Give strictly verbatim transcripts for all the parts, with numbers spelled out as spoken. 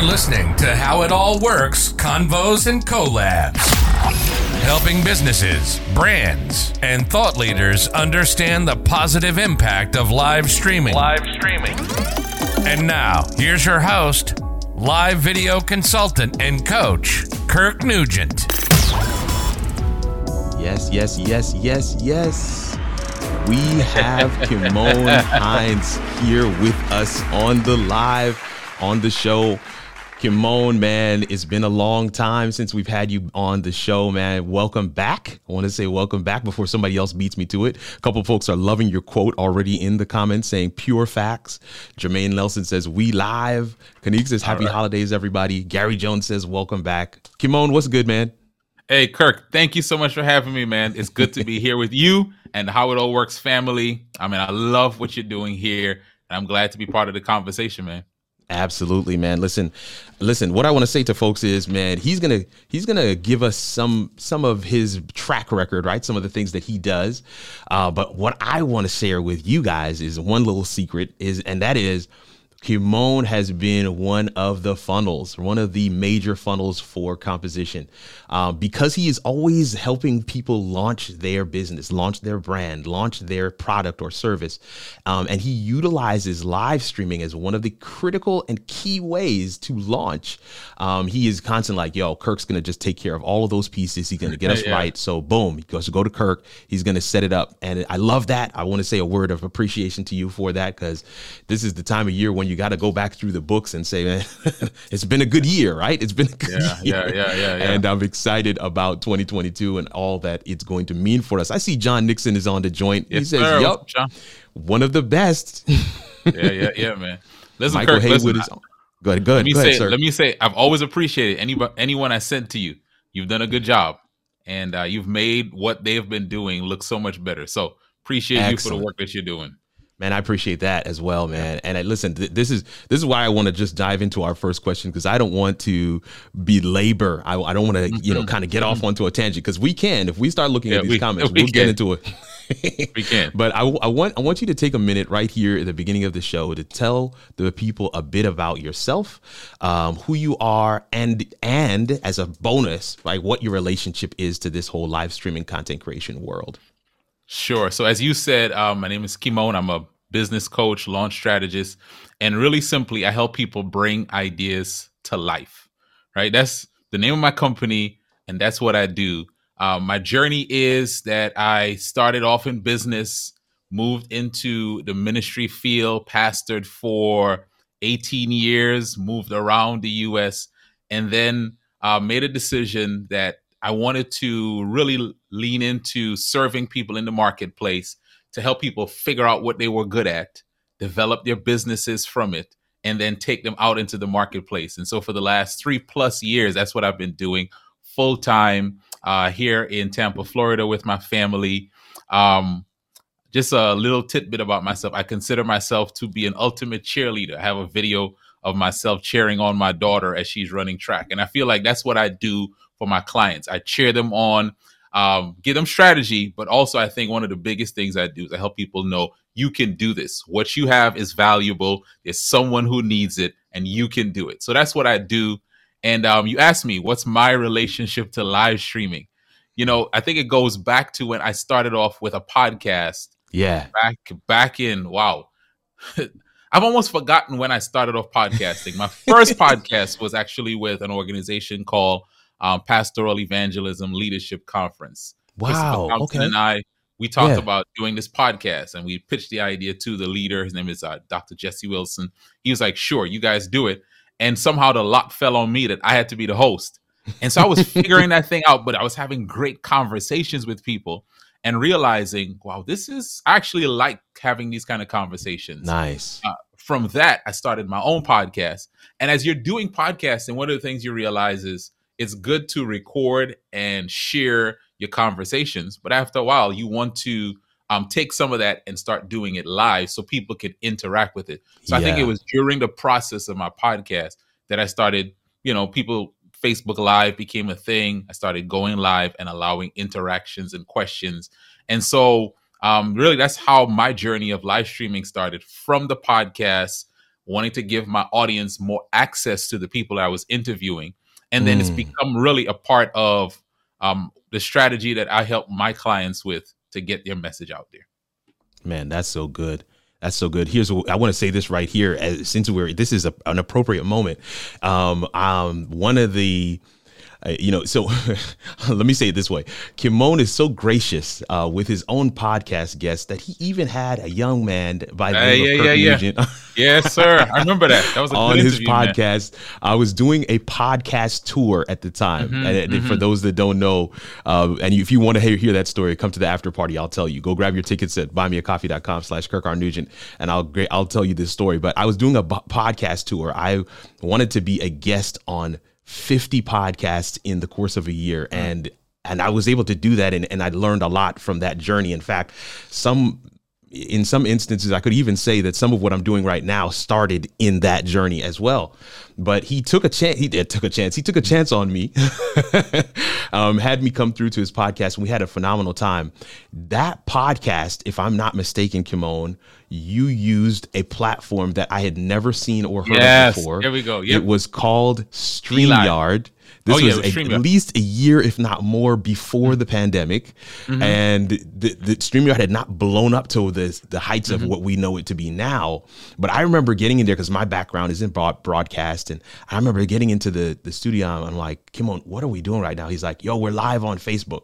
You're listening to How It All Works: Convos and Collabs, helping businesses, brands, and thought leaders understand the positive impact of live streaming. Live streaming. And now, here's your host, live video consultant and coach, Kirk Nugent. Yes, yes, yes, yes, yes. We have Kymone Hinds here with us on the live on the show. Kymone, man, it's been a long time since we've had you on the show, man. Welcome back. I want to say welcome back before somebody else beats me to it. A couple of folks are loving your quote already in the comments saying pure facts. Jermaine Nelson says, we live. Kanik says, happy right. holidays, everybody. Gary Jones says, welcome back. Kymone, what's good, man? Hey, Kirk, thank you so much for having me, man. It's good to be here with you and How It All Works family. I mean, I love what you're doing here, and I'm glad to be part of the conversation, man. Absolutely, man. Listen, listen, what I want to say to folks is, man, he's going to he's going to give us some some of his track record, right? Some of the things that he does. Uh, but what I want to share with you guys is one little secret is, and that is, Kymone has been one of the funnels, one of the major funnels for Komposition, uh, because he is always helping people launch their business, launch their brand, launch their product or service. Um, and he utilizes live streaming as one of the critical and key ways to launch. Um, he is constantly like, yo, Kirk's going to just take care of all of those pieces. He's going to get us yeah. right. So boom, he goes to go to Kirk. He's going to set it up. And I love that. I want to say a word of appreciation to you for that, because this is the time of year when you got to go back through the books and say, man, it's been a good year, right? It's been a good yeah, year. Yeah, yeah, yeah, yeah. And I'm excited about twenty twenty-two and all that it's going to mean for us. I see John Nixon is on the joint. Yes, he says, sir. Yep, John. One of the best. yeah, yeah, yeah, man. Listen, Michael Kirk, Haywood listen, is on. Go ahead, go ahead, let me go ahead say, sir. Let me say, I've always appreciated anybody, anyone I sent to you. You've done a good job, and uh, you've made what they've been doing look so much better. So appreciate Excellent. you for the work that you're doing. Man, I appreciate that as well, man. And I, listen, th- this is this is why I want to just dive into our first question, because I don't want to belabor. I, I don't want to, you know, kind of get off onto a tangent, because we can. If we start looking yeah, at these we, comments, we we'll can. get into it. we can. But I, I want I want you to take a minute right here at the beginning of the show to tell the people a bit about yourself, um, who you are, and and as a bonus, like what your relationship is to this whole live streaming content creation world. Sure. So as you said, um, my name is Kymone. I'm a business coach, launch strategist, and really simply, I help people bring ideas to life, right? That's the name of my company, and that's what I do. Uh, my journey is that I started off in business, moved into the ministry field, pastored for eighteen years, moved around the U S, and then uh, made a decision that I wanted to really lean into serving people in the marketplace to help people figure out what they were good at, develop their businesses from it, and then take them out into the marketplace. And so for the last three plus years, that's what I've been doing full time uh, here in Tampa, Florida with my family. Um, just a little tidbit about myself. I consider myself to be an ultimate cheerleader. I have a video of myself cheering on my daughter as she's running track. And I feel like that's what I do for my clients. I cheer them on, um, give them strategy, but also I think one of the biggest things I do is I help people know you can do this. What you have is valuable. There's someone who needs it, and you can do it. So that's what I do. And um, you asked me, what's my relationship to live streaming? You know, I think it goes back to when I started off with a podcast. Yeah. Back, back in, wow. I've almost forgotten when I started off podcasting. My first podcast was actually with an organization called Um, pastoral evangelism leadership conference. Wow. Okay. And I, we talked yeah. about doing this podcast, and we pitched the idea to the leader. His name is uh, Doctor Jesse Wilson. He was like, sure, you guys do it. And somehow the lot fell on me that I had to be the host. And so I was figuring that thing out, but I was having great conversations with people and realizing, wow, this is I actually like having these kind of conversations. Nice. Uh, from that, I started my own podcast. And as you're doing podcasting, one of the things you realize is, it's good to record and share your conversations, but after a while, you want to um, take some of that and start doing it live so people can interact with it. So yeah. I think it was during the process of my podcast that I started, you know, people, Facebook Live became a thing. I started going live and allowing interactions and questions. And so um, really that's how my journey of live streaming started, from the podcast, wanting to give my audience more access to the people I was interviewing. And then mm. it's become really a part of um, the strategy that I help my clients with to get their message out there. Man, that's so good. That's so good. Here's what I want to say this right here, as, since we're this is a, an appropriate moment. Um, um, one of the Uh, you know, so let me say it this way. Kymone is so gracious uh, with his own podcast guests that he even had a young man by the uh, name yeah, of Kirk yeah, Nugent. Yeah. Yes, sir. I remember that. That was a on good his podcast. Man. I was doing a podcast tour at the time. Mm-hmm, and, and mm-hmm. for those that don't know, uh, and if you want to hear, hear that story, come to the after party. I'll tell you. Go grab your tickets at buy me a coffee dot com slash kirk r nugent, and I'll I'll tell you this story. But I was doing a b- podcast tour. I wanted to be a guest on fifty podcasts in the course of a year. And, and I was able to do that. And, and I learned a lot from that journey. In fact, some, in some instances, I could even say that some of what I'm doing right now started in that journey as well. But he took a chance, he did, took a chance. He took a chance on me, um, had me come through to his podcast. And we had a phenomenal time. That podcast, if I'm not mistaken, Kymone, you used a platform that I had never seen or heard yes, of before. Here we go. Yep. It was called StreamYard. This oh, yeah, was, was a, at least a year, if not more, before the pandemic. Mm-hmm. And the, the StreamYard had not blown up to the, the heights mm-hmm. of what we know it to be now. But I remember getting in there because my background is in broad, broadcast. And I remember getting into the, the studio. And I'm like, Kymone, what are we doing right now? He's like, yo, we're live on Facebook.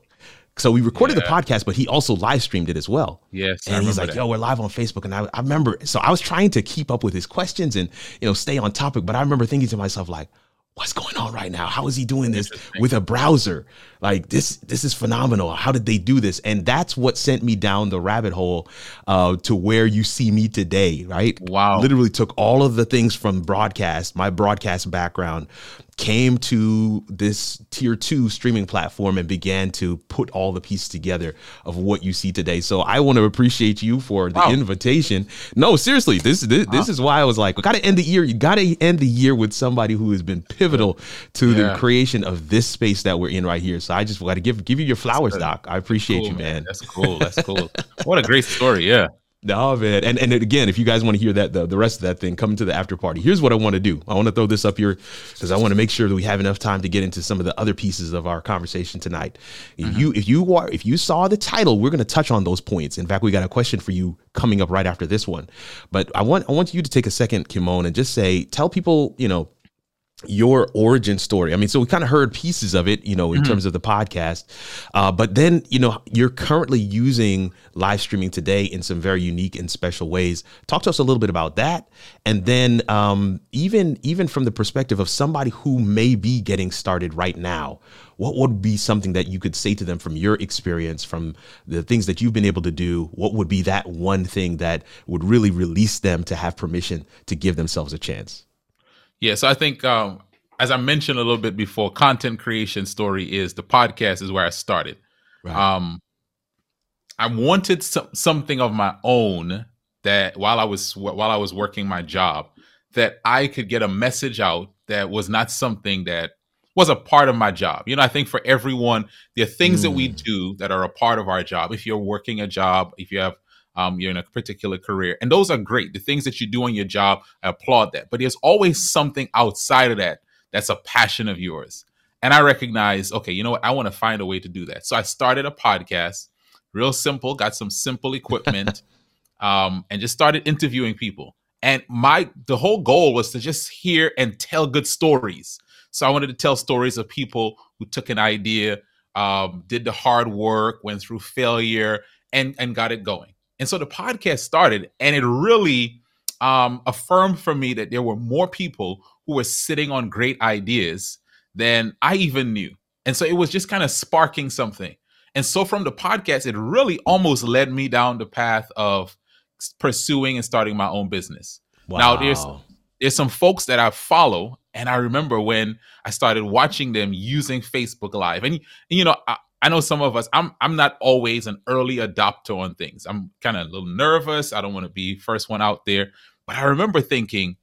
So we recorded yeah. the podcast, but he also live streamed it as well. Yes. And he's like, that. yo, we're live on Facebook. And I, I remember, so I was trying to keep up with his questions and, you know, stay on topic. But I remember thinking to myself, like, what's going on right now? How is he doing this with a browser? Like this, this is phenomenal. How did they do this? And that's what sent me down the rabbit hole uh, to where you see me today, right? Wow. Literally took all of the things from broadcast, my broadcast background, came to this tier two streaming platform and began to put all the pieces together of what you see today. So I want to appreciate you for the wow. invitation. No, seriously, this this, wow. this is why I was like, we gotta end the year. You gotta end the year with somebody who has been pivotal to yeah. the creation of this space that we're in right here. So I just gotta give give you your flowers, Doc. I appreciate cool, you, man. man. That's cool. That's cool. What a great story. Yeah. No, man. And and again, if you guys want to hear that, the, the rest of that thing, come to the after party. Here's what I want to do. I want to throw this up here because I want to make sure that we have enough time to get into some of the other pieces of our conversation tonight. If mm-hmm. you if you are, if you saw the title, we're going to touch on those points. In fact, we got a question for you coming up right after this one. But I want I want you to take a second, Kymone, and just say, tell people, you know, your origin story. I mean, so we kind of heard pieces of it, you know, in mm-hmm. terms of the podcast. Uh, but then, you know, you're currently using live streaming today in some very unique and special ways. Talk to us a little bit about that. And then um, even even from the perspective of somebody who may be getting started right now, what would be something that you could say to them from your experience, from the things that you've been able to do? What would be that one thing that would really release them to have permission to give themselves a chance? Yeah, so I think, um, as I mentioned a little bit before, content creation story is the podcast is where I started. Right. Um, I wanted some, something of my own that while I was while I was working my job, that I could get a message out that was not something that was a part of my job. You know, I think for everyone, there are things mm. that we do that are a part of our job. If you're working a job, if you have Um, you're in a particular career. And those are great. The things that you do on your job, I applaud that. But there's always something outside of that that's a passion of yours. And I recognize, okay, you know what? I want to find a way to do that. So I started a podcast, real simple, got some simple equipment, um, and just started interviewing people. And my the whole goal was to just hear and tell good stories. So I wanted to tell stories of people who took an idea, um, did the hard work, went through failure, and and got it going. And so the podcast started, and it really um, affirmed for me that there were more people who were sitting on great ideas than I even knew. And so it was just kind of sparking something. And so from the podcast, it really almost led me down the path of pursuing and starting my own business. Wow. Now, there's there's some folks that I follow, and I remember when I started watching them using Facebook Live. And, you know, I, I know some of us, I'm I'm not always an early adopter on things. I'm kind of a little nervous. I don't want to be first one out there. But I remember thinking,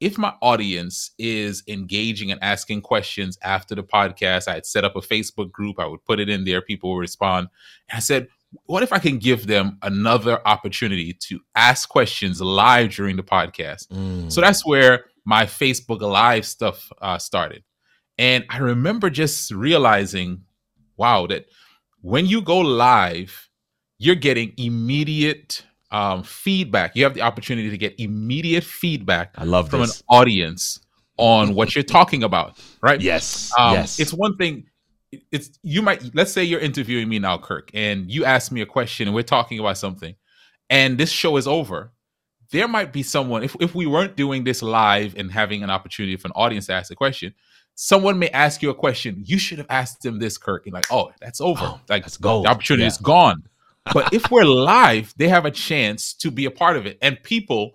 if my audience is engaging and asking questions after the podcast, I had set up a Facebook group. I would put it in there. People would respond. And I said, what if I can give them another opportunity to ask questions live during the podcast? Mm. So that's where my Facebook Live stuff uh, started. And I remember just realizing, wow, that when you go live, you're getting immediate um, feedback. You have the opportunity to get immediate feedback I love from this. an audience on what you're talking about, right? Yes, um, yes. It's one thing. It's you might let's say you're interviewing me now, Kirk, and you ask me a question and we're talking about something, and this show is over. There might be someone, if if we weren't doing this live and having an opportunity for an audience to ask a question, someone may ask you a question. You should have asked them this, Kirk. And like, oh, that's over. Oh, like that's gold. The opportunity yeah. is gone. But if we're live, they have a chance to be a part of it. And people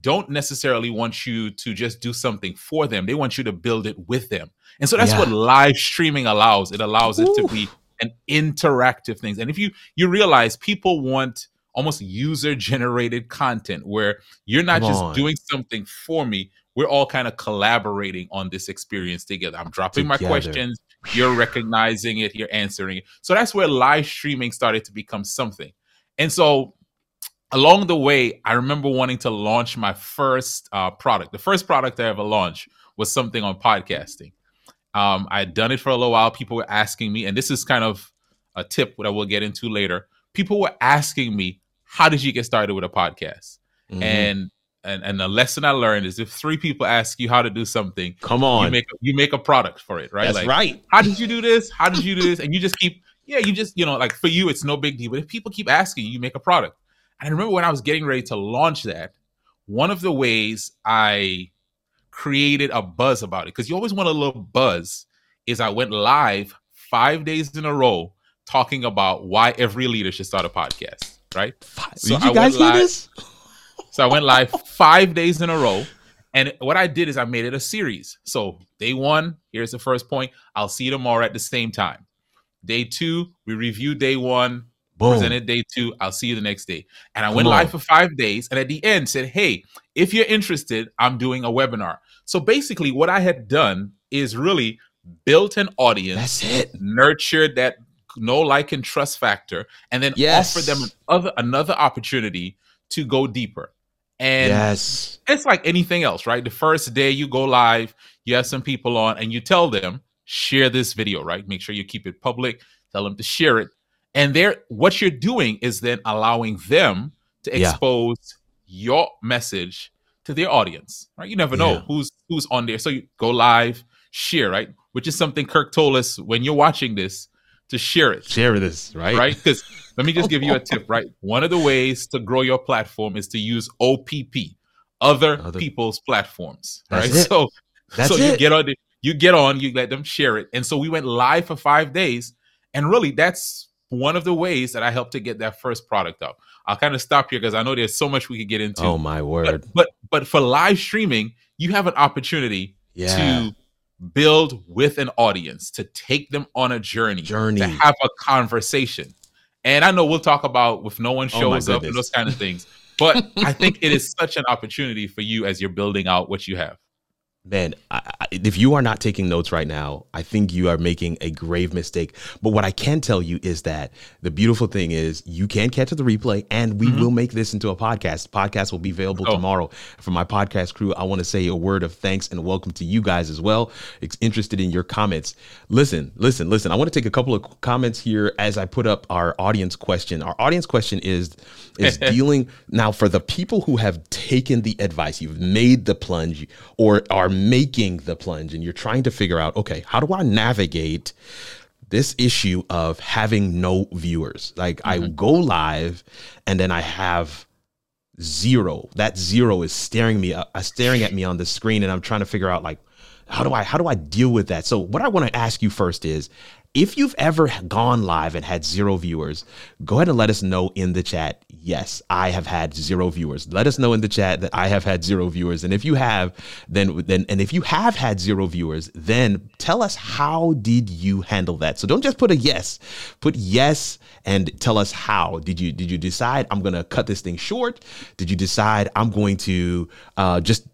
don't necessarily want you to just do something for them. They want you to build it with them. And so that's yeah. what live streaming allows. It allows Oof. it to be an interactive thing. And if you you realize people want almost user-generated content where you're not Come just on. doing something for me. We're all kind of collaborating on this experience together. I'm dropping together. my questions. You're recognizing it. You're answering it. So that's where live streaming started to become something. And so along the way, I remember wanting to launch my first uh, product. The first product I ever launched was something on podcasting. Um, I had done it for a little while. People were asking me, and this is kind of a tip that we'll get into later. People were asking me, how did you get started with a podcast? Mm-hmm. And, and and the lesson I learned is if three people ask you how to do something, come on, you make a, you make a product for it, right? That's like, right. How did you do this? How did you do this? And you just keep, yeah, you just, you know, like for you, it's no big deal. But if people keep asking you, you make a product. And I remember when I was getting ready to launch that, one of the ways I created a buzz about it, because you always want a little buzz, is I went live five days in a row talking about why every leader should start a podcast, right? So did you I guys hear this? So I went live five days in a row. And what I did is I made it a series. So day one, here's the first point. I'll see you tomorrow at the same time. Day two, we review day one. Boom. Presented day two, I'll see you the next day. And I Come went on. live for five days. And at the end said, hey, if you're interested, I'm doing a webinar. So basically what I had done is really built an audience. That's it. Nurtured that know, like, and trust factor. And then yes. offered them another, another opportunity to go deeper. And yes. it's like anything else, right? The first day you go live, you have some people on and you tell them, share this video, right? Make sure you keep it public. Tell them to share it. And there, what you're doing is then allowing them to expose yeah. your message to their audience, right? You never know yeah. who's who's on there. So you go live, share, right? Which is something Kirk told us when you're watching this, to share it. Share this, right? Right? Because let me just give you a tip, right? One of the ways to grow your platform is to use O P P, other, other... people's platforms, That's right? It. So, That's so it. you get on, the, you get on, you let them share it. And so we went live for five days. And really, that's one of the ways that I helped to get that first product up. I'll kind of stop here because I know there's so much we could get into. Oh my word. But but, but for live streaming, you have an opportunity yeah. to build with an audience, to take them on a journey, journey, to have a conversation. And I know we'll talk about if no one shows oh up and those kind of things, but I think it is such an opportunity for you as you're building out what you have. Man, I, I, if you are not taking notes right now, I think you are making a grave mistake. But what I can tell you is that the beautiful thing is you can catch the replay, and we mm-hmm. will make this into a podcast. Podcast will be available oh. tomorrow. For my podcast crew, I want to say a word of thanks and welcome to you guys as well. It's interested in your comments. Listen, listen, listen. I want to take a couple of comments here as I put up our audience question. Our audience question is, is dealing now for the people who have taken the advice, you've made the plunge or are making the plunge and you're trying to figure out, okay, how do I navigate this issue of having no viewers? Like mm-hmm. I go live and then I have zero. That zero is staring me, uh, staring at me on the screen, and I'm trying to figure out like, how do I, how do I deal with that? So what I want to ask you first is, if you've ever gone live and had zero viewers, go ahead and let us know in the chat. Yes, I have had zero viewers. Let us know in the chat that I have had zero viewers. And if you have, then then and if you have had zero viewers, then tell us, how did you handle that? So don't just put a yes, put yes and tell us how. Did you did you decide I'm going to cut this thing short? Did you decide I'm going to uh, just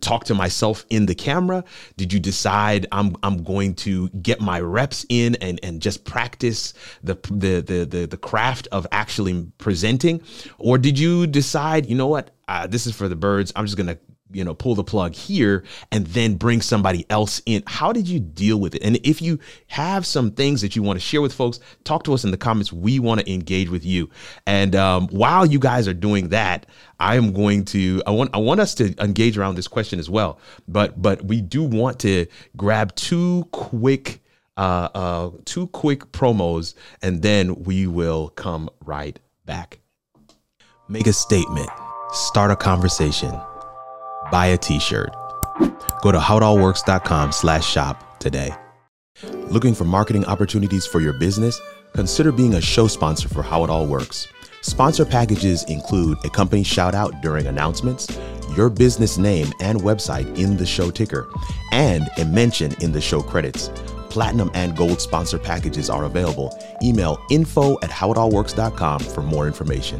talk to myself in the camera? Did you decide I'm I'm going to get my reps in and and just practice the the the the, the craft of actually presenting? Or did you decide, you know what, uh, this is for the birds, I'm just gonna you know pull the plug here and then bring somebody else in? How did you deal with it? And if you have some things that you want to share with folks, talk to us in the comments. We want to engage with you. And um, while you guys are doing that, I am going to I want I want us to engage around this question as well, but but we do want to grab two quick uh, uh, two quick promos, and then we will come right back. Make a statement, start a conversation, buy a t-shirt. Go to how it all works dot com slash shop today. Looking for marketing opportunities for your business? Consider being a show sponsor for How It All Works. Sponsor packages include a company shout out during announcements, your business name and website in the show ticker, and a mention in the show credits. Platinum and gold sponsor packages are available. Email info at how it all works dot com for more information.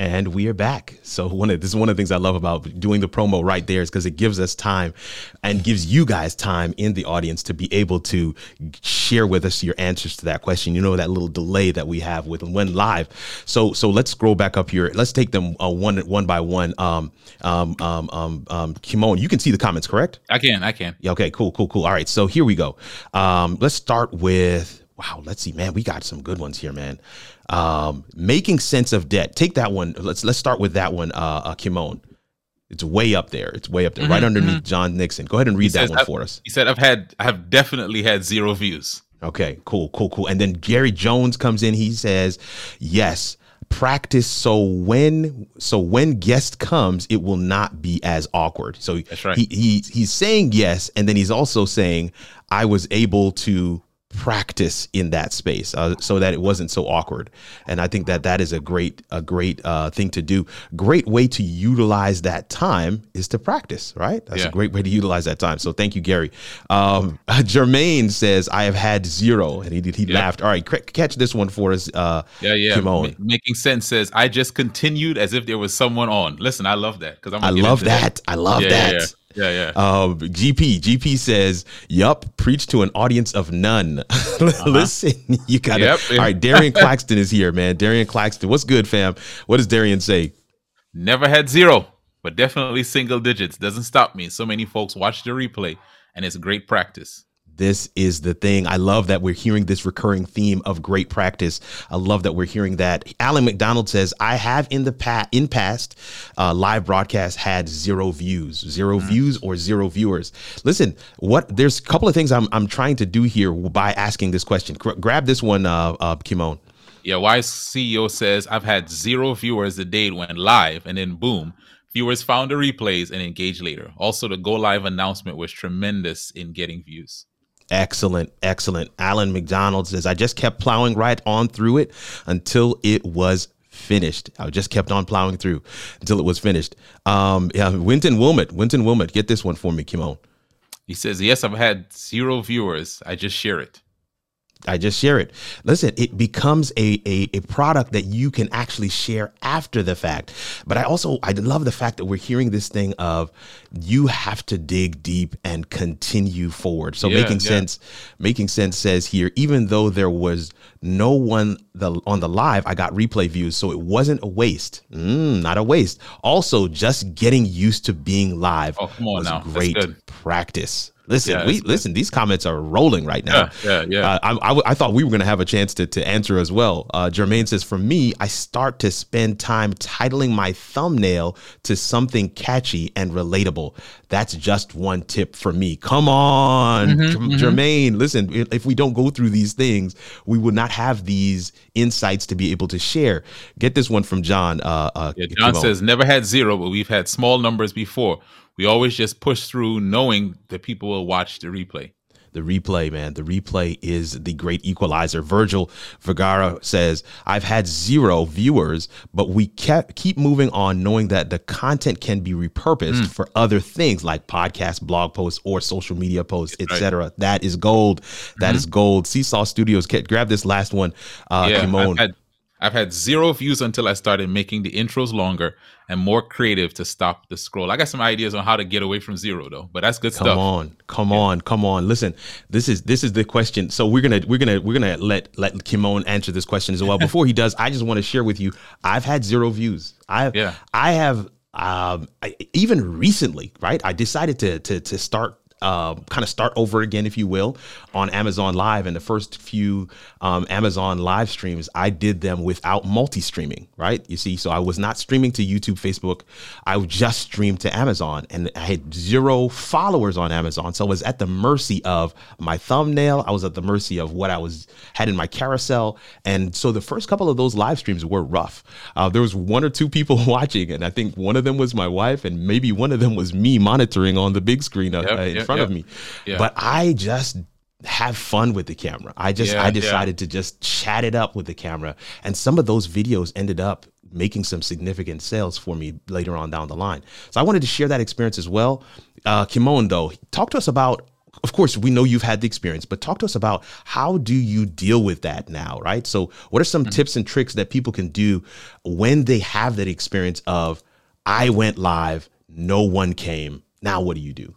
And we are back. So one of this is one of the things I love about doing the promo right there is because it gives us time and gives you guys time in the audience to be able to share with us your answers to that question. You know, that little delay that we have with when live. So so let's scroll back up here. Let's take them uh, one one by one. Um, um, um, um, um, Kymone, you can see the comments, correct? I can. I can. Yeah. Okay. Cool. Cool. Cool. All right. So here we go. Um, let's start with. Wow, let's see, man. We got some good ones here, man. Um, making sense of debt. Take that one. Let's let's start with that one, uh, uh, Kymone. It's way up there. It's way up there, mm-hmm, right underneath mm-hmm. John Nixon. Go ahead and read he that says, one I've, for us. He said, "I've had, I have definitely had zero views." Okay, cool, cool, cool. And then Gary Jones comes in. He says, "Yes, practice. So when, so when guest comes, it will not be as awkward." So that's right. He he he's saying yes, and then he's also saying, "I was able to practice in that space uh, so that it wasn't so awkward." And I think that that is a great, a great uh, thing to do. Great way to utilize that time is to practice, right? That's yeah. a great way to utilize that time. So thank you, Gary. Um, Jermaine says, I have had zero. And he he yeah. laughed. All right, c- catch this one for us, uh, yeah, yeah. Kymone. M- making sense says, I just continued as if there was someone on. Listen, I love that. because I love that. that. I love yeah, that. Yeah, yeah. Yeah, yeah. Um, G P G P says, "Yup, preach to an audience of none." uh-huh. Listen, you gotta. Yep. All right, Darian Claxton is here, man. Darian Claxton, what's good, fam? What does Darian say? Never had zero, but definitely single digits. Doesn't stop me. So many folks watch the replay, and it's great practice. This is the thing. I love that we're hearing this recurring theme of great practice. I love that we're hearing that. Alan McDonald says, I have in the past, in past uh, live broadcasts had zero views, zero mm-hmm. views or zero viewers. Listen, what there's a couple of things I'm I'm trying to do here by asking this question. G- grab this one, uh, uh, Kymone. Yeah, Y C E O says, I've had zero viewers the day it went live, and then boom. Viewers found the replays and engaged later. Also, the go live announcement was tremendous in getting views. Excellent. Excellent. Alan McDonald says, I just kept plowing right on through it until it was finished. I just kept on plowing through until it was finished. Um, yeah, Winton Wilmot, Winton Wilmot, get this one for me, Kymone. He says, yes, I've had zero viewers. I just share it. I just share it. Listen, it becomes a, a a product that you can actually share after the fact. But I also, I love the fact that we're hearing this thing of you have to dig deep and continue forward. So yeah, making yeah. sense, making sense says here, even though there was no one the, on the live, I got replay views. So it wasn't a waste, mm, not a waste. Also, just getting used to being live oh, come on was now. great practice. Listen, yeah, we listen. These comments are rolling right now. Yeah, yeah. yeah. Uh, I, I, I thought we were going to have a chance to, to answer as well. Uh, Jermaine says, for me, I start to spend time titling my thumbnail to something catchy and relatable. That's just one tip for me. Come on, mm-hmm, Jermaine. Mm-hmm. Listen, if we don't go through these things, we will not have these insights to be able to share. Get this one from John. Uh, uh, yeah, John says, never had zero, but we've had small numbers before. We always just push through knowing that people will watch the replay. The replay, man. The replay is the great equalizer. Virgil Vergara says, I've had zero viewers, but we kept keep moving on knowing that the content can be repurposed mm. for other things like podcasts, blog posts, or social media posts, et cetera. Right. That is gold. That mm-hmm. is gold. Seesaw Studios, grab this last one, uh, yeah, Kymone. I've had, I've had zero views until I started making the intros longer and more creative to stop the scroll. I got some ideas on how to get away from zero though, but that's good come stuff. Come on, come yeah. on, come on. Listen, this is this is the question. So we're gonna we're gonna we're gonna let let Kymone answer this question as well. Before he does, I just want to share with you, I've had zero views. I've yeah. I have um I, even recently, right? I decided to to to start. Uh, kind of start over again, if you will, on Amazon Live. And the first few um, Amazon Live streams, I did them without multi-streaming, right? You see, so I was not streaming to YouTube, Facebook. I just streamed to Amazon, and I had zero followers on Amazon. So I was at the mercy of my thumbnail. I was at the mercy of what I was had in my carousel. And so the first couple of those live streams were rough. Uh, there was one or two people watching, and I think one of them was my wife, and maybe one of them was me monitoring on the big screen. Yep, uh, yep. front yep. of me yeah. But I just have fun with the camera. I just yeah, I decided yeah. to just chat it up with the camera, and some of those videos ended up making some significant sales for me later on down the line. So I wanted to share that experience as well. uh Kymone, though, talk to us about, of course we know you've had the experience, but talk to us about how do you deal with that now, right? So what are some mm-hmm. tips and tricks that people can do when they have that experience of I went live, no one came, now what do you do?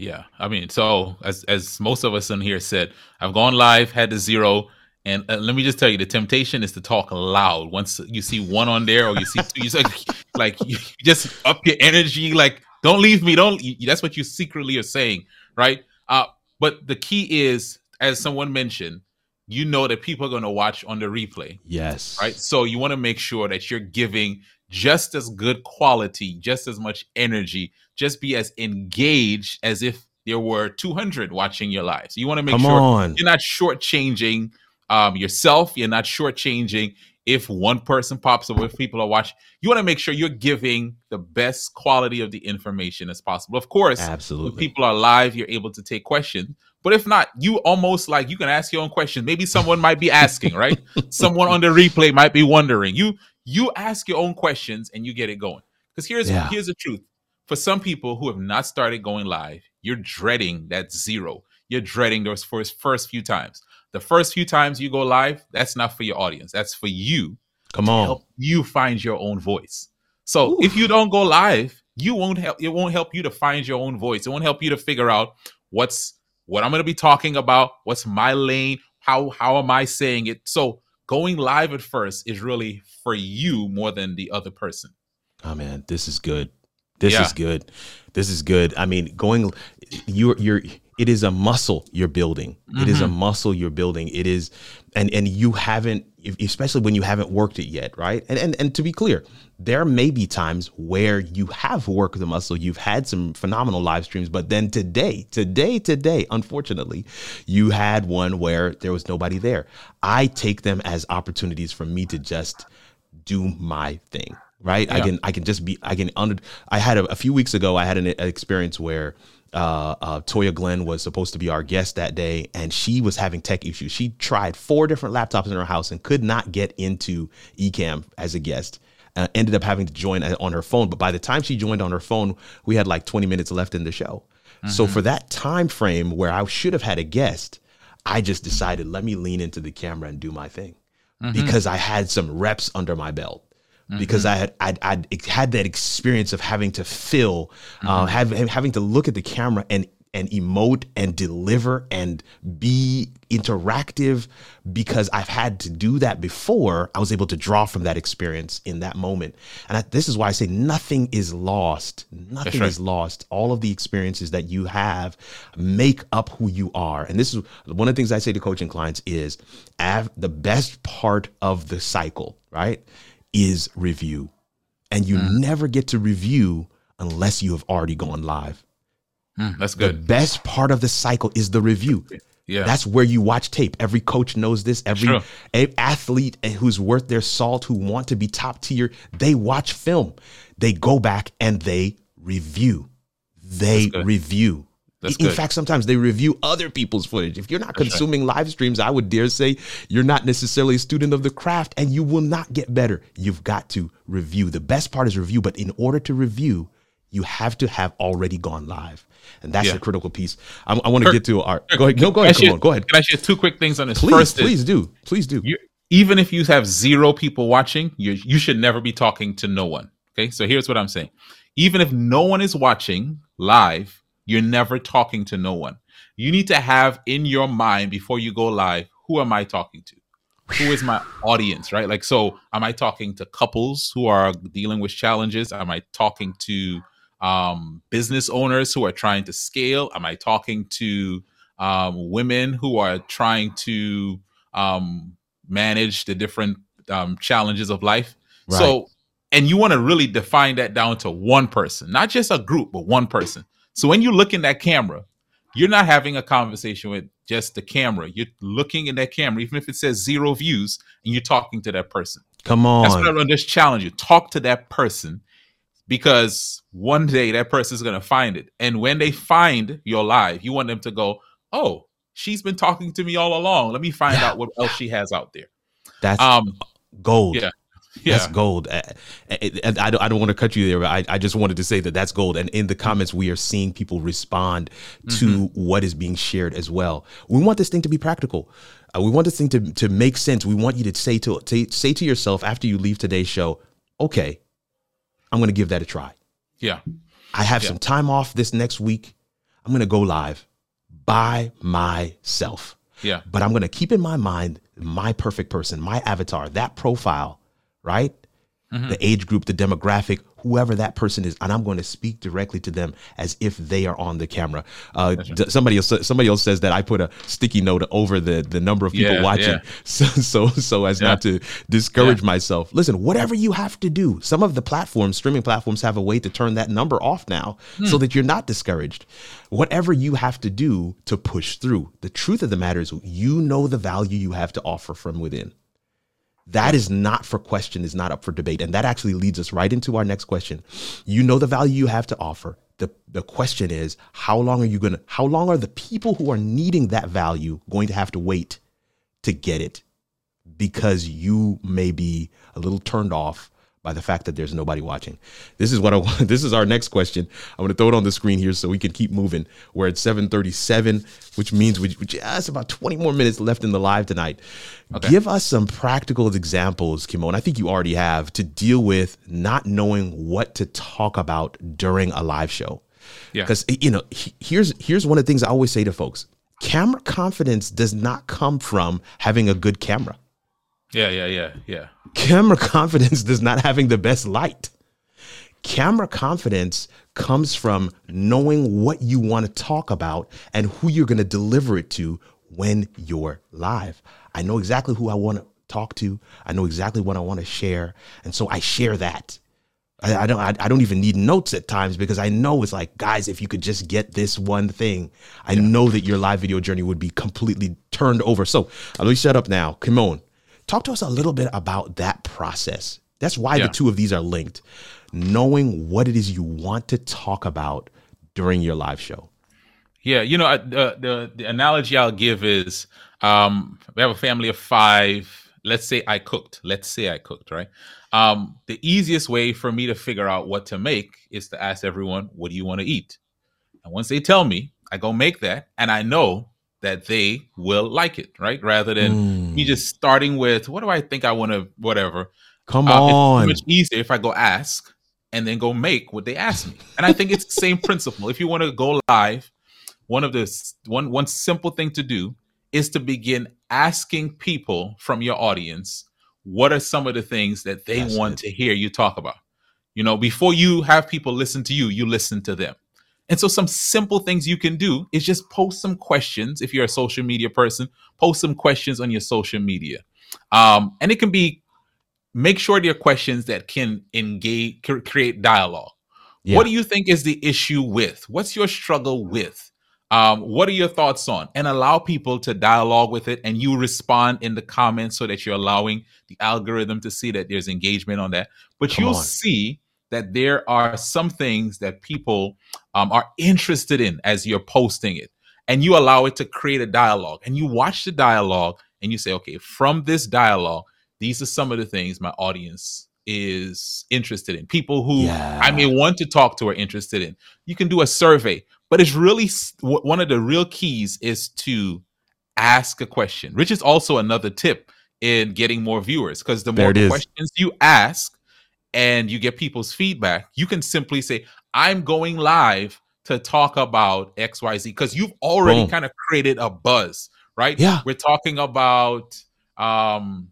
Yeah, I mean, so as as most of us in here said, I've gone live, had the zero, and uh, let me just tell you, the temptation is to talk loud. Once you see one on there, or you see two, you like, like you just up your energy, like don't leave me, don't. That's what you secretly are saying, right? Uh, but the key is, as someone mentioned, you know that people are going to watch on the replay. Yes, right. So you want to make sure that you're giving just as good quality, just as much energy, just be as engaged as if there were two hundred watching your live. So you want to make Come sure on. You're not shortchanging um, yourself. You're not shortchanging if one person pops up, if people are watching. You want to make sure you're giving the best quality of the information as possible. Of course, absolutely. When people are live, you're able to take questions. But if not, you almost like you can ask your own question. Maybe someone might be asking, right? Someone on the replay might be wondering. You You ask your own questions and you get it going. Because here's yeah. here's the truth. For some people who have not started going live, you're dreading that zero. You're dreading those first, first few times. The first few times you go live, that's not for your audience. That's for you. Come on. Help you find your own voice. So Ooh. If you don't go live, you won't help. It won't help you to find your own voice. It won't help you to figure out what's what I'm going to be talking about. What's my lane? How how am I saying it? So going live at first is really for you more than the other person. Oh man, this is good. This yeah. is good. This is good. I mean, going, you're, you're, it is a muscle you're building. Mm-hmm. It is a muscle you're building. It is, and, and you haven't, especially when you haven't worked it yet, right? And, and, and to be clear, there may be times where you have worked the muscle, you've had some phenomenal live streams, but then today, today, today, unfortunately, you had one where there was nobody there. I take them as opportunities for me to just do my thing, right? Yeah. I can, I can just be, I can, under, I had a, a few weeks ago, I had an, an experience where Uh, uh, Toya Glenn was supposed to be our guest that day, and she was having tech issues. She tried four different laptops in her house and could not get into Ecamm as a guest. Uh, ended up having to join on her phone. But by the time she joined on her phone, we had like twenty minutes left in the show. Mm-hmm. So for that time frame where I should have had a guest, I just decided, let me lean into the camera and do my thing mm-hmm. because I had some reps under my belt. Because mm-hmm. I had I'd, I'd had that experience of having to fill, mm-hmm. uh, have, having to look at the camera and and emote and deliver and be interactive, because I've had to do that before. I was able to draw from that experience in that moment. And I, this is why I say nothing is lost. Nothing right. is lost. All of the experiences that you have make up who you are. And this is one of the things I say to coaching clients is av- the best part of the cycle, right? Is review. And you mm. never get to review unless you have already gone live. Mm, that's good. The best part of the cycle is the review. Yeah. That's where you watch tape. Every coach knows this. Every sure. athlete who's worth their salt, who want to be top tier, they watch film. They go back and they review. They that's review. That's in good. fact, sometimes they review other people's footage. If you're not That's consuming right. live streams, I would dare say you're not necessarily a student of the craft, and you will not get better. You've got to review. The best part is review. But in order to review, you have to have already gone live. And that's yeah. the critical piece. I, I want to get to our. Kirk, go ahead. No, go ahead. Come on. Go ahead. Can I share two quick things on this? Please, first, please do. Please do. You're, even if you have zero people watching, you, you should never be talking to no one. Okay, so here's what I'm saying. Even if no one is watching live, you're never talking to no one. You need to have in your mind before you go live, who am I talking to? Who is my audience, right? Like, so am I talking to couples who are dealing with challenges? Am I talking to um, business owners who are trying to scale? Am I talking to um, women who are trying to um, manage the different um, challenges of life? Right. So, and you want to really define that down to one person, not just a group, but one person. So when you look in that camera, you're not having a conversation with just the camera. You're looking in that camera, even if it says zero views, and you're talking to that person. Come on. That's what I just challenge you. Talk to that person, because one day that person is going to find it. And when they find your live, you want them to go, oh, she's been talking to me all along. Let me find yeah. out what else she has out there. That's um, gold. Yeah. Yeah. That's gold. I, I, I don't want to cut you there, but I, I just wanted to say that that's gold. And in the comments, we are seeing people respond to mm-hmm. what is being shared as well. We want this thing to be practical. Uh, we want this thing to, to make sense. We want you to say to, to say to yourself after you leave today's show, okay, I'm going to give that a try. Yeah. I have yeah. some time off this next week. I'm going to go live by myself. Yeah. But I'm going to keep in my mind my perfect person, my avatar, that profile. Right? Mm-hmm. The age group, the demographic, whoever that person is. And I'm going to speak directly to them as if they are on the camera. Uh, right. d- somebody else, somebody else says that I put a sticky note over the, the number of people yeah, watching. Yeah. So, so, so as yeah. not to discourage yeah. myself. Listen, whatever you have to do, some of the platforms, streaming platforms have a way to turn that number off now hmm. so that you're not discouraged. Whatever you have to do to push through. The truth of the matter is, you know, the value you have to offer from within. That is not for question, is not up for debate. And that actually leads us right into our next question. You know the value you have to offer. The the question is, how long are you going to, how long are the people who are needing that value going to have to wait to get it? Because you may be a little turned off by the fact that there's nobody watching. This is what I want. This is our next question. I'm going to throw it on the screen here so we can keep moving. We're at seven thirty-seven, which means we, we just about twenty more minutes left in the live tonight. Okay. Give us some practical examples, Kymone. I think you already have, to deal with not knowing what to talk about during a live show. Yeah. Because, you know, he, here's here's one of the things I always say to folks. Camera confidence does not come from having a good camera. Yeah, yeah, yeah, yeah. Camera confidence does not having the best light. Camera confidence comes from knowing what you want to talk about and who you're going to deliver it to when you're live. I know exactly who I want to talk to. I know exactly what I want to share. And so I share that. I, I don't I, I don't even need notes at times, because I know it's like, guys, if you could just get this one thing, I yeah. know that your live video journey would be completely turned over. So let me shut up now. Kymone. Talk to us a little bit about that process. That's why yeah. the two of these are linked. Knowing what it is you want to talk about during your live show. Yeah, you know, I, the, the the analogy I'll give is um, we have a family of five. Let's say I cooked. Let's say I cooked, right? Um, the easiest way for me to figure out what to make is to ask everyone, what do you want to eat? And once they tell me, I go make that, and I know that they will like it, right? Rather than mm. me just starting with, what do I think I want to, whatever. Come uh, on. It's much easier if I go ask and then go make what they ask me. And I think it's the same principle. If you want to go live, one of the, one, one simple thing to do is to begin asking people from your audience, what are some of the things that they That's want it. to hear you talk about? You know, before you have people listen to you, you listen to them. And so some simple things you can do is just post some questions. If you're a social media person, post some questions on your social media. Um, and it can be, make sure they're questions that can engage, create dialogue. Yeah. What do you think is the issue with? What's your struggle with? Um, what are your thoughts on? And allow people to dialogue with it, and you respond in the comments so that you're allowing the algorithm to see that there's engagement on that. But Come you'll on. see that there are some things that people um, are interested in as you're posting it, and you allow it to create a dialogue, and you watch the dialogue and you say, okay, from this dialogue, these are some of the things my audience is interested in. People who yeah. I may want to talk to are interested in. You can do a survey, but it's really one of the real keys is to ask a question, which is also another tip. in getting more viewers, because the more questions you ask and you get people's feedback, you can simply say, I'm going live to talk about X Y Z, because you've already kind of created a buzz, right? Yeah. We're talking about, um,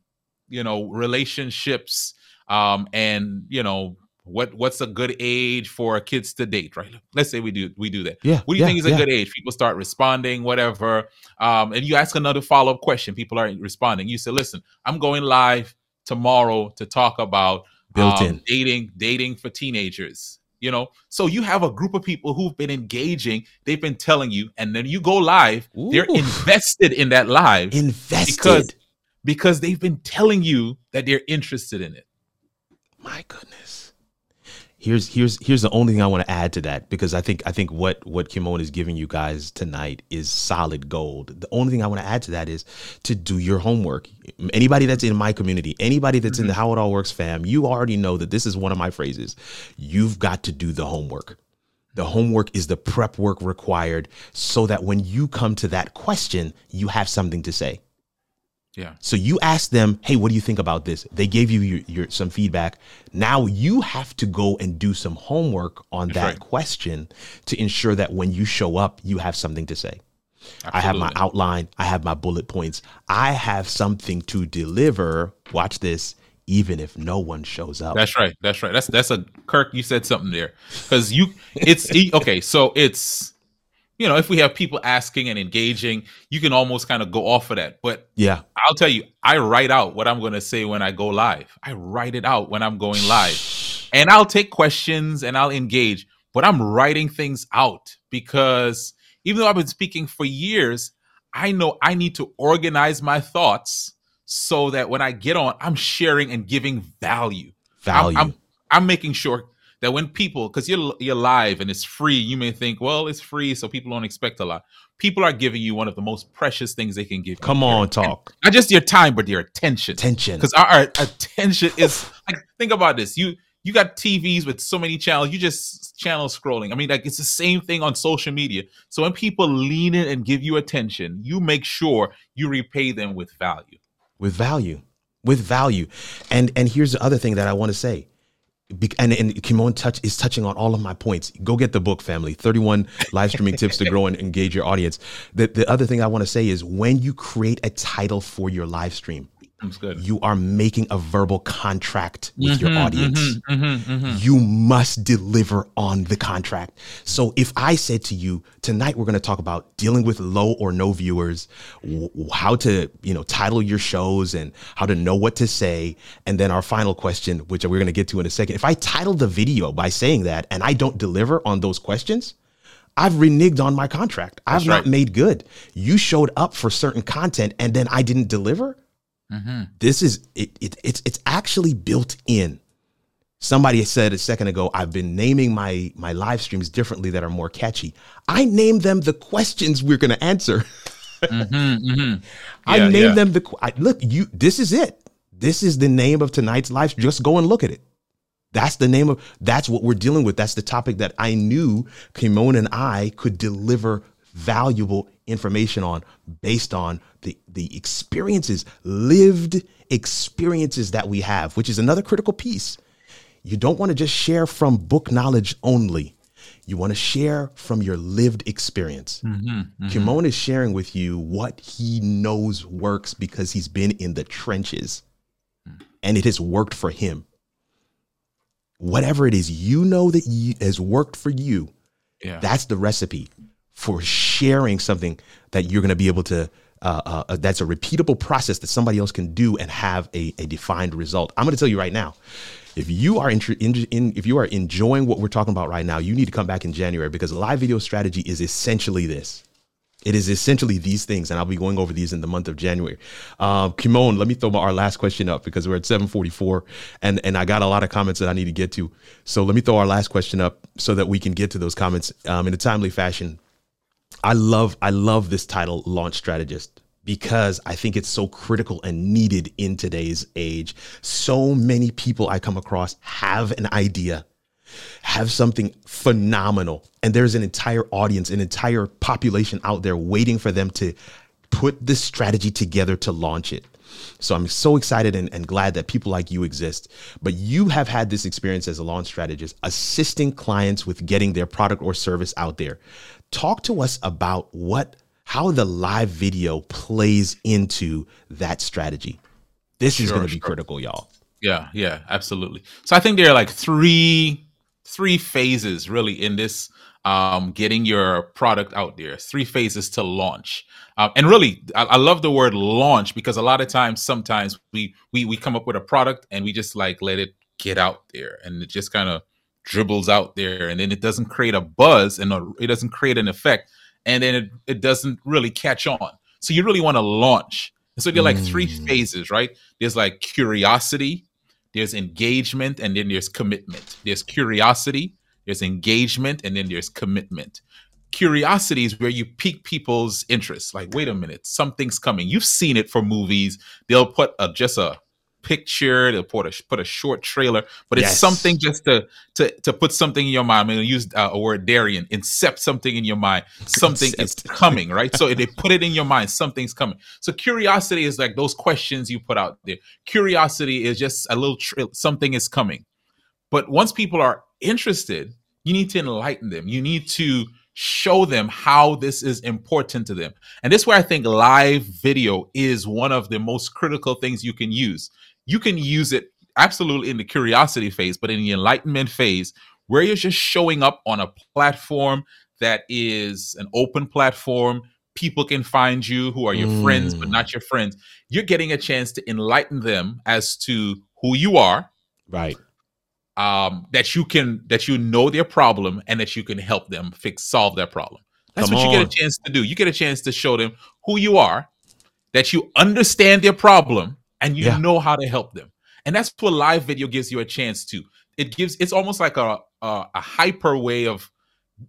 you know, relationships, um, and, you know, what what's a good age for kids to date, right? Let's say we do we do that. Yeah, what do you yeah, think is a yeah. good age? People start responding, whatever. Um, and you ask another follow-up question. People are responding. You say, listen, I'm going live tomorrow to talk about Built um, in. dating, dating for teenagers, you know? So you have a group of people who've been engaging. They've been telling you, and then you go live. Ooh. They're invested in that live. Invested. Because, because they've been telling you that they're interested in it. My goodness. Here's here's here's the only thing I want to add to that, because I think I think what what Kymone is giving you guys tonight is solid gold. The only thing I want to add to that is to do your homework. Anybody that's in my community, anybody that's mm-hmm. in the How It All Works fam, you already know that this is one of my phrases. You've got to do the homework. The homework is the prep work required so that when you come to that question, you have something to say. Yeah. So you ask them, hey, what do you think about this? They gave you your, your, some feedback. Now you have to go and do some homework on That's that right. question to ensure that when you show up, you have something to say. Absolutely. I have my outline. I have my bullet points. I have something to deliver. Watch this. Even if no one shows up. That's right. That's right. That's that's a Kirk. You said something there, because you it's OK. So it's. You know, if we have people asking and engaging, you can almost kind of go off of that. But yeah, I'll tell you, I write out what I'm going to say when I go live. I write it out when I'm going live, and I'll take questions and I'll engage. But I'm writing things out, because even though I've been speaking for years, I know I need to organize my thoughts so that when I get on, I'm sharing and giving value. Value. I'm, I'm, I'm making sure that when people, because you're you're live and it's free, you may think, well, it's free, so people don't expect a lot. People are giving you one of the most precious things they can give. Come you. on, their, talk. Not just your time, but your attention. Attention. Because our, our attention is, like, think about this. You you got T Vs with so many channels. You just channel scrolling. I mean, like, it's the same thing on social media. So when people lean in and give you attention, you make sure you repay them with value. With value. With value. And and here's the other thing that I want to say. Be- and and Kymone touch is touching on all of my points. Go get the book, family. thirty-one live streaming tips to grow and engage your audience. The the other thing I want to say is, when you create a title for your live stream, good. you are making a verbal contract with mm-hmm, your audience. Mm-hmm, mm-hmm, mm-hmm. You must deliver on the contract. So if I said to you tonight, we're going to talk about dealing with low or no viewers, w- how to, you know, title your shows and how to know what to say. And then our final question, which we're going to get to in a second. If I title the video by saying that, and I don't deliver on those questions, I've reneged on my contract. I've That's not right. made good. You showed up for certain content and then I didn't deliver. Mm-hmm. This is it, it. It's it's actually built in. Somebody said a second ago, I've been naming my my live streams differently that are more catchy. I named them the questions we're going to answer. mm-hmm, mm-hmm. Yeah, I named yeah. them the I, look. You. This is it. This is the name of tonight's live. Just go and look at it. That's the name of. That's what we're dealing with. That's the topic that I knew Kymone and I could deliver valuable information on, based on the the experiences, lived experiences that we have, which is another critical piece. You don't want to just share from book knowledge only. You want to share from your lived experience. Mm-hmm, mm-hmm. Kymone is sharing with you what he knows works, because he's been in the trenches and it has worked for him. Whatever it is, you know, that you, has worked for you. Yeah. That's the recipe for sharing something that you're going to be able to, uh, uh, that's a repeatable process that somebody else can do and have a, a defined result. I'm going to tell you right now, if you are in, in, if you are enjoying what we're talking about right now, you need to come back in January, because live video strategy is essentially this. It is essentially these things, and I'll be going over these in the month of January. Um, Kymone, let me throw my, our last question up, because we're at seven forty-four, and, and I got a lot of comments that I need to get to. So let me throw our last question up so that we can get to those comments um, in a timely fashion. I love I love this title, Launch Strategist, because I think it's so critical and needed in today's age. So many people I come across have an idea, have something phenomenal, and there's an entire audience, an entire population out there waiting for them to put this strategy together to launch it. So I'm so excited and, and glad that people like you exist. But you have had this experience as a launch strategist, assisting clients with getting their product or service out there. Talk to us about what, how the live video plays into that strategy. This sure, is going to be sure. critical, y'all. Yeah, yeah, absolutely. So I think there are like three, three phases really in this um, getting your product out there. Three phases to launch. Um, and really, I, I love the word launch because a lot of times, sometimes we we we come up with a product and we just like let it get out there, and it just kind of dribbles out there, and then it doesn't create a buzz and a, it doesn't create an effect, and then it, it doesn't really catch on. So you really want to launch. And so there are like three phases, right? There's like curiosity, there's engagement, and then there's commitment. There's curiosity, there's engagement, and then there's commitment. Curiosity is where you pique people's interest. Like, wait a minute, something's coming. You've seen it for movies. They'll put a, just a picture, they'll put a, put a short trailer, but yes. it's something just to, to, to put something in your mind. I'm going to use uh, a word, Darian, incept something in your mind. Something is coming, right? So if they put it in your mind, something's coming. So curiosity is like those questions you put out there. Curiosity is just a little, tra- something is coming. But once people are interested, you need to enlighten them. You need to show them how this is important to them. And this is where I think live video is one of the most critical things you can use. You can use it absolutely in the curiosity phase, but in the enlightenment phase, where you're just showing up on a platform that is an open platform, people can find you who are your mm. friends, but not your friends. You're getting a chance to enlighten them as to who you are, right? Um, that you can, that you know their problem and that you can help them fix, solve that problem. That's Come what on. you get a chance to do. You get a chance to show them who you are, that you understand their problem, and you yeah. know how to help them. And that's what live video gives you a chance to. It gives, it's almost like a a, a hyper way of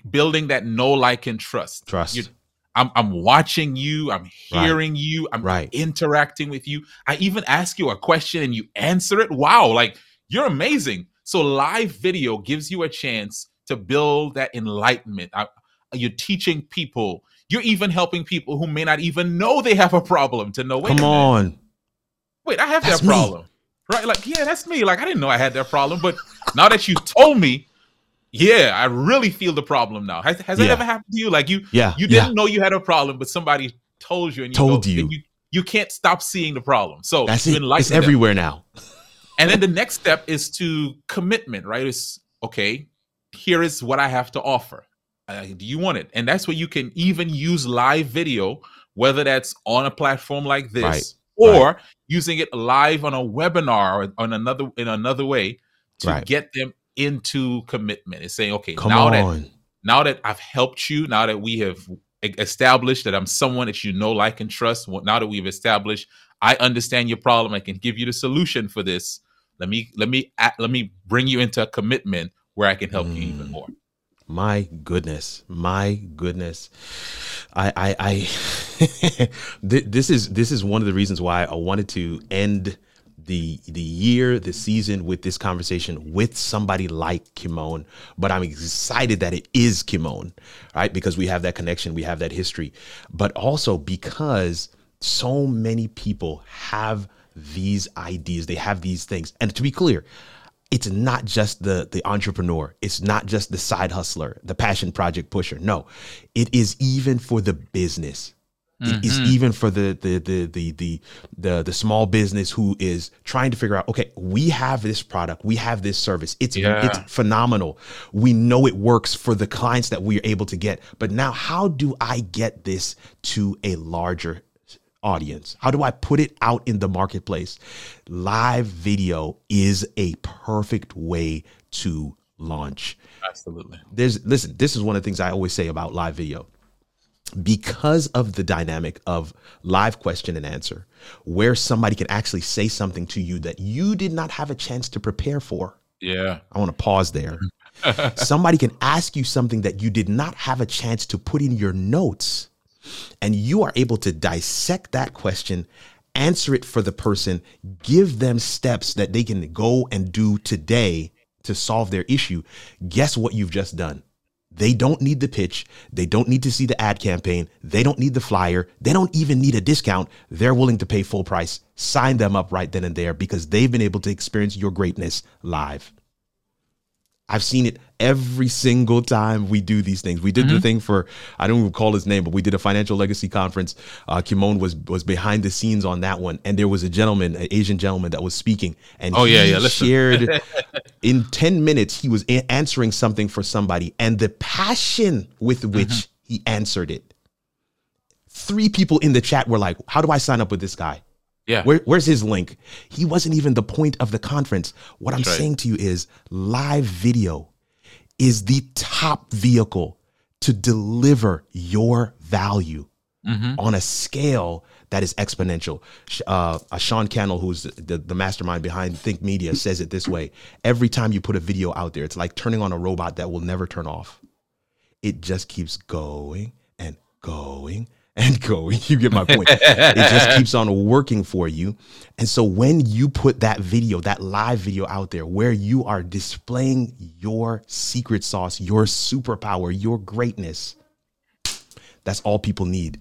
building that know, like, and trust. Trust. You're, I'm I'm watching you, I'm hearing right. you, I'm right. interacting with you. I even ask you a question and you answer it. Wow, like, you're amazing. So live video gives you a chance to build that enlightenment. I, you're teaching people. You're even helping people who may not even know they have a problem to know. Wait Come a on. Wait, I have that's that problem, me. right? Like, yeah, that's me. Like, I didn't know I had that problem, but now that you told me, yeah, I really feel the problem now. Has, has yeah. that ever happened to you? Like, you, yeah. you didn't yeah. know you had a problem, but somebody told you, and you told know, you. And you, you can't stop seeing the problem. So that's you it. It's them. everywhere now. And then the next step is to commitment, right? It's okay. Here is what I have to offer. Uh, do you want it? And that's where you can even use live video, whether that's on a platform like this. Right. Or right. using it live on a webinar or on another in another way to right. get them into commitment. It's saying, okay, Come now on. that now that I've helped you, now that we have established that I'm someone that you know, like, and trust. Now that we've established, I understand your problem. I can give you the solution for this. Let me let me let me bring you into a commitment where I can help mm. you even more. My goodness, my goodness. I, I, I this is this is one of the reasons why I wanted to end the the year, the season with this conversation with somebody like Kymone, but I'm excited that it is Kymone, right? Because we have that connection, we have that history, but also because so many people have these ideas, they have these things. And to be clear, it's not just the the entrepreneur. It's not just the side hustler, the passion project pusher. No, it is even for the business. Mm-hmm. It is even for the the, the the the the the small business who is trying to figure out, okay, we have this product, we have this service. It's yeah. it's phenomenal. We know it works for the clients that we are able to get. But now, how do I get this to a larger audience? How do I put it out in the marketplace? Live video is a perfect way to launch. Absolutely. There's, listen, this is one of the things I always say about live video. Because of the dynamic of live question and answer, where somebody can actually say something to you that you did not have a chance to prepare for. Yeah. I want to pause there. Somebody can ask you something that you did not have a chance to put in your notes. And you are able to dissect that question, answer it for the person, give them steps that they can go and do today to solve their issue. Guess what you've just done? They don't need the pitch. They don't need to see the ad campaign. They don't need the flyer. They don't even need a discount. They're willing to pay full price. Sign them up right then and there because they've been able to experience your greatness live. I've seen it every single time we do these things. We did mm-hmm. the thing for, I don't even recall his name, but we did a financial legacy conference. Uh, Kymone was was behind the scenes on that one. And there was a gentleman, an Asian gentleman that was speaking. And oh, he yeah, yeah. shared in ten minutes, he was a- answering something for somebody. And the passion with which mm-hmm. he answered it. Three people in the chat were like, how do I sign up with this guy? Yeah. Where, where's his link? He wasn't even the point of the conference. What That's I'm right. saying to you is live video is the top vehicle to deliver your value mm-hmm. on a scale that is exponential. Uh, uh, Sean Cannell, who's the, the mastermind behind Think Media, says it this way. Every time you put a video out there, it's like turning on a robot that will never turn off. It just keeps going and going and going. You get my point. It just keeps on working for you. And so when you put that video, that live video out there where you are displaying your secret sauce, your superpower, your greatness, that's all people need.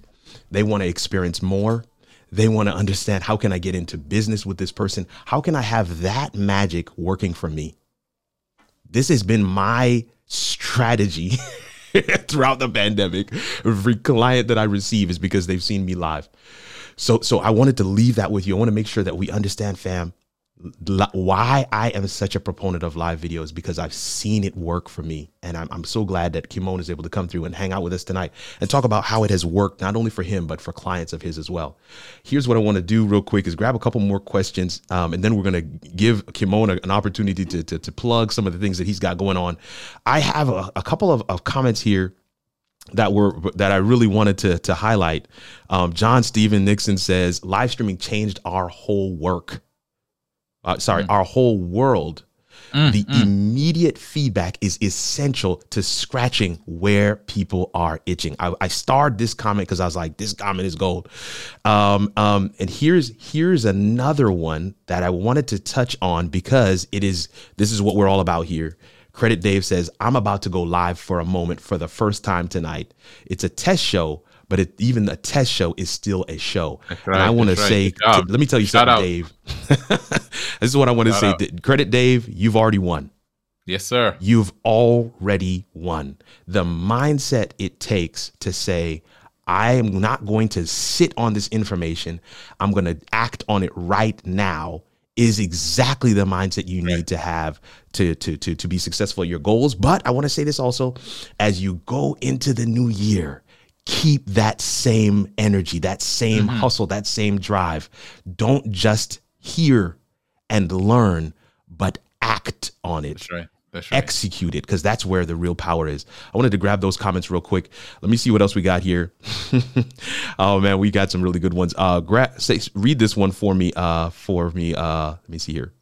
They want to experience more. They want to understand, how can I get into business with this person? How can I have that magic working for me? This has been my strategy throughout the pandemic. Every client that I receive is because they've seen me live. So, so I wanted to leave that with you. I want to make sure that we understand, fam, li- why I am such a proponent of live videos, because I've seen it work for me. And I'm, I'm so glad that Kymone is able to come through and hang out with us tonight and talk about how it has worked, not only for him, but for clients of his as well. Here's what I want to do real quick is grab a couple more questions. Um, and then we're going to give Kymone an opportunity to, to, to plug some of the things that he's got going on. I have a, a couple of, of comments here that were that I really wanted to, to highlight. Um, John Steven Nixon says, live streaming changed our whole work. Uh, sorry, mm. our whole world. Mm, the mm. immediate feedback is essential to scratching where people are itching. I, I starred this comment because I was like, this comment is gold. Um, um, and here's here's another one that I wanted to touch on because it is this is what we're all about here. Credit Dave says, I'm about to go live for a moment for the first time tonight. It's a test show, but it, even a test show is still a show. That's right, and I want to say, right. let me tell you Shout something, out. Dave. This is what I want to say. Out. Credit Dave, you've already won. Yes, sir. You've already won. The mindset it takes to say, I am not going to sit on this information. I'm going to act on it right now is exactly the mindset you need to have to, to, to, to be successful at your goals. But I want to say this also, as you go into the new year, keep that same energy, that same mm-hmm. hustle, that same drive. Don't just hear and learn, but act on it. That's right. That's right. Execute it, because that's where the real power is. I wanted to grab those comments real quick. Let me see what else we got here. Oh, man, we got some really good ones. Uh, gra- say, read this one for me. Uh, for me. Uh, let me see here.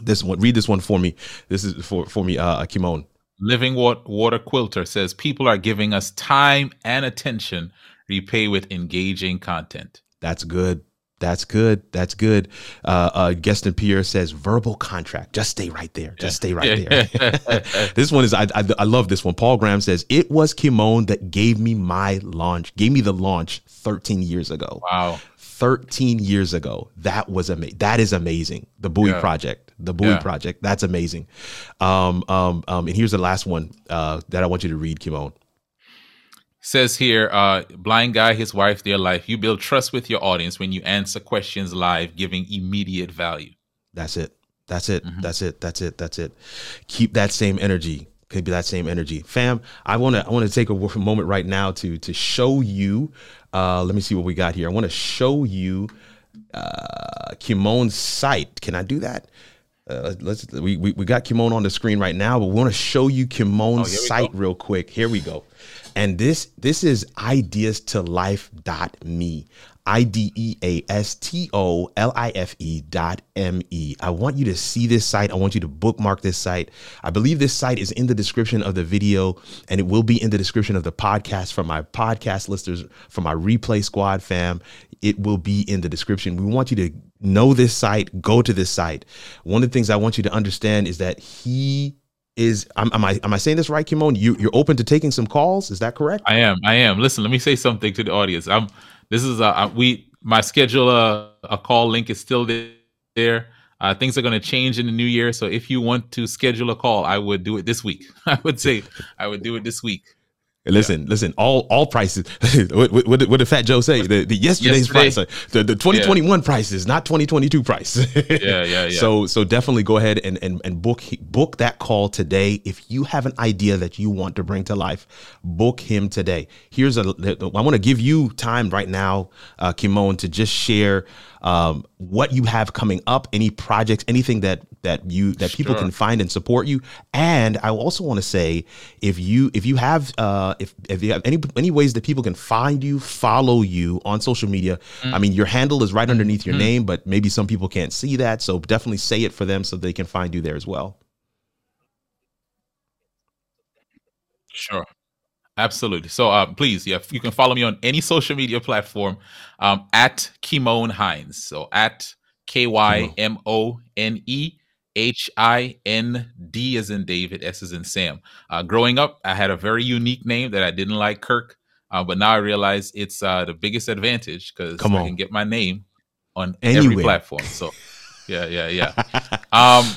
This one. Read this one for me. This is for, for me, uh, Kymone. Living Water Quilter says, people are giving us time and attention. Repay with engaging content. That's good. That's good. That's good. Uh, uh, Gaston Pierre says, verbal contract. Just stay right there. Just yeah. stay right yeah. there. This one is, I, I I love this one. Paul Graham says, it was Kymone that gave me my launch, gave me the launch thirteen years ago. Wow. thirteen years ago. That was amazing. That is amazing. The Buoy yeah. Project. The Buoy yeah. Project. That's amazing. Um, um, um, and here's the last one uh, that I want you to read, Kymone. Says here, uh, blind guy, his wife, their life. You build trust with your audience when you answer questions live, giving immediate value. That's it. That's it. Mm-hmm. That's it. That's it. That's it. Keep that same energy. Keep that same energy, fam. I want to. I want to take a moment right now to to show you. Uh, let me see what we got here. I want to show you uh, Kymone's site. Can I do that? Uh, let's. We, we we got Kymone on the screen right now, but we want to show you Kymone's oh, site go. real quick. Here we go. And this this is ideas to life dot me, I D E A S T O L I F E dot M E. I want you to see this site. I want you to bookmark this site. I believe this site is in the description of the video, and it will be in the description of the podcast for my podcast listeners, for my replay squad fam. It will be in the description. We want you to know this site. Go to this site. One of the things I want you to understand is that he is, am, am I am I saying this right, Kymone? You, you're open to taking some calls. Is that correct? I am. I am. Listen, let me say something to the audience. I'm. This is a, a we. My schedule a, a call link is still there. Uh, things are going to change in the new year, so if you want to schedule a call, I would do it this week. I would say I would do it this week. Listen, yeah. listen. All all prices. what, what, what did Fat Joe say? The, the yesterday's Yesterday. price, the, the twenty twenty-one yeah. prices, not twenty twenty-two price. yeah, yeah, yeah. So so definitely go ahead and and and book book that call today. If you have an idea that you want to bring to life, book him today. Here's a. I want to give you time right now, uh, Kymone, to just share um, what you have coming up, any projects, anything that that you that people sure. can find and support you. And I also want to say, if you if you have uh, If, if you have any any ways that people can find you, follow you on social media. Mm. I mean, your handle is right underneath your mm. name, but maybe some people can't see that. So definitely say it for them so they can find you there as well. Sure. Absolutely. So uh, please, yeah, you can follow me on any social media platform um, at Kymone Hinds. So at K Y M O N E H I N D as in David, S as in Sam. Uh, growing up, I had a very unique name that I didn't like, Kirk. Uh, but now I realize it's uh, the biggest advantage because I can get my name on Anywhere. every platform. So, yeah, yeah, yeah. um,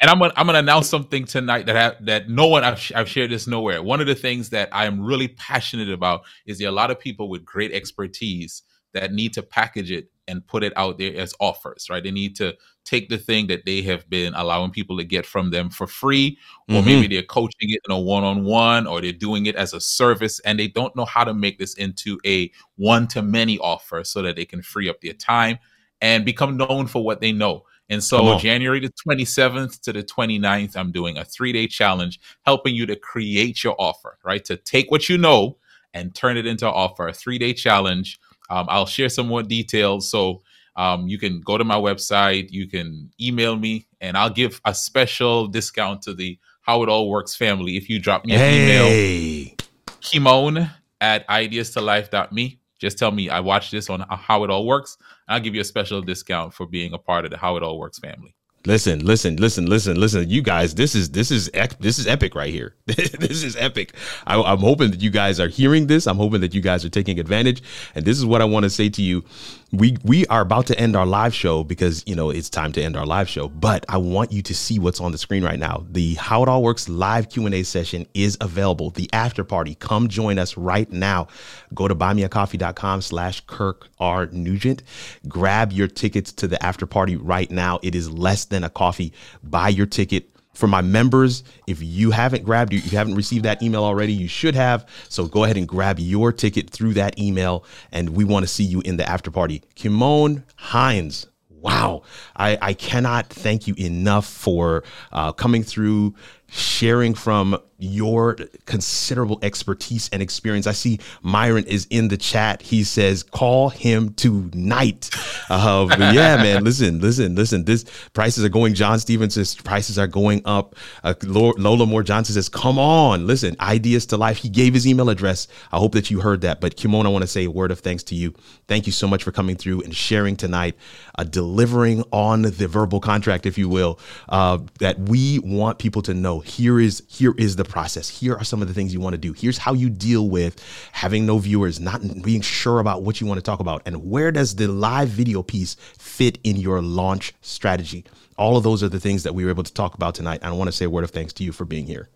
and I'm gonna I'm gonna announce something tonight that I, that no one I've, I've shared this nowhere. One of the things that I am really passionate about is there are a lot of people with great expertise that need to package it and put it out there as offers, right? They need to take the thing that they have been allowing people to get from them for free, or mm-hmm. maybe they're coaching it in a one-on-one, or they're doing it as a service, and they don't know how to make this into a one-to-many offer so that they can free up their time and become known for what they know. And so January the twenty-seventh to the twenty-ninth, I'm doing a three-day challenge, helping you to create your offer, right? To take what you know and turn it into an offer, a three-day challenge. Um, I'll share some more details. So um, you can go to my website, you can email me, and I'll give a special discount to the How It All Works family. If you drop me an hey. email, Kymone at ideas to life dot me. Just tell me I watched this on How It All Works, and I'll give you a special discount for being a part of the How It All Works family. Listen, listen, listen, listen, listen. You guys, this is this is this is epic right here. This is epic. I, I'm hoping that you guys are hearing this. I'm hoping that you guys are taking advantage. And this is what I want to say to you. We we are about to end our live show because, you know, it's time to end our live show. But I want you to see what's on the screen right now. The How It All Works live Q and A session is available. The after party. Come join us right now. Go to buymeacoffee.com slash Kirk R. Nugent. Grab your tickets to the after party right now. It is less than than a coffee. Buy your ticket. For my members, if you haven't grabbed you, you haven't received that email already, you should have. So go ahead and grab your ticket through that email, and we want to see you in the after party. Kymone Hinds. Wow. I, I cannot thank you enough for uh, coming through, sharing from your considerable expertise and experience. I see Myron is in the chat. He says, call him tonight. Uh, yeah, man, listen, listen, listen. This prices are going. John Stevens says prices are going up. Uh, Lola Moore Johnson says, come on, listen, ideas to life. He gave his email address. I hope that you heard that. But Kymone, I want to say a word of thanks to you. Thank you so much for coming through and sharing tonight, uh, delivering on the verbal contract, if you will, uh, that we want people to know. Here is here is the process. Here are some of the things you want to do. Here's how you deal with having no viewers, not being sure about what you want to talk about. And where does the live video piece fit in your launch strategy? All of those are the things that we were able to talk about tonight. And I want to say a word of thanks to you for being here.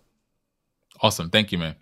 Awesome. Thank you, man.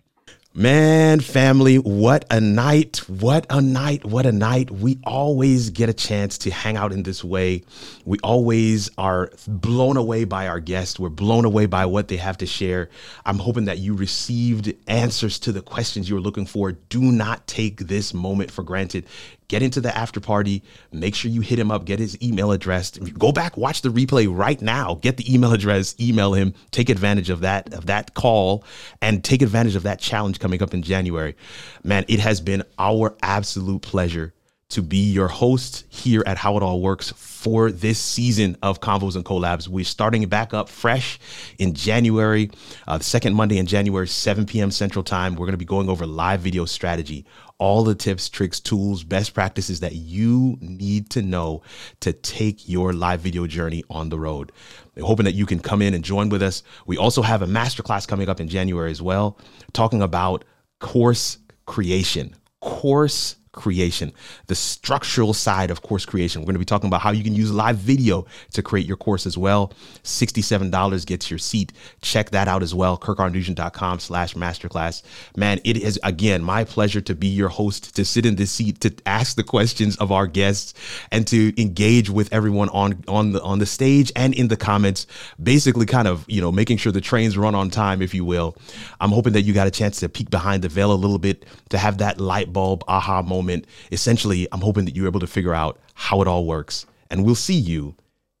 Man, family, what a night, what a night, what a night. We always get a chance to hang out in this way. We always are blown away by our guests. We're blown away by what they have to share. I'm hoping that you received answers to the questions you were looking for. Do not take this moment for granted. Get into the after party. Make sure you hit him up. Get his email address. Go back, watch the replay right now. Get the email address. Email him. Take advantage of that of that call, and take advantage of that challenge coming up in January. Man, it has been our absolute pleasure to be your host here at How It All Works for this season of Convos and Collabs. We're starting back up fresh in January, uh, the second Monday in January, seven p.m. Central Time. We're going to be going over live video strategy, all the tips, tricks, tools, best practices that you need to know to take your live video journey on the road. I'm hoping that you can come in and join with us. We also have a masterclass coming up in January as well, talking about course creation, course creation. creation, the structural side of course creation. We're going to be talking about how you can use live video to create your course as well. sixty-seven dollars gets your seat. Check that out as well. kirkrnugent.com slash masterclass. Man, it is, again, my pleasure to be your host, to sit in this seat, to ask the questions of our guests, and to engage with everyone on, on, the, on the stage and in the comments, basically kind of, you know, making sure the trains run on time, if you will. I'm hoping that you got a chance to peek behind the veil a little bit, to have that light bulb aha moment. Essentially, I'm hoping that you're able to figure out how it all works, and we'll see you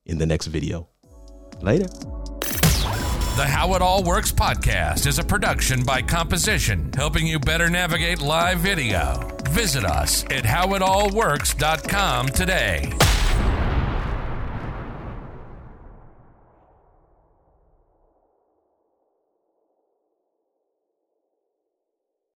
in the next video. Later. The How It All Works podcast is a production by Komposition, helping you better navigate live video. Visit us at how it all works dot com today.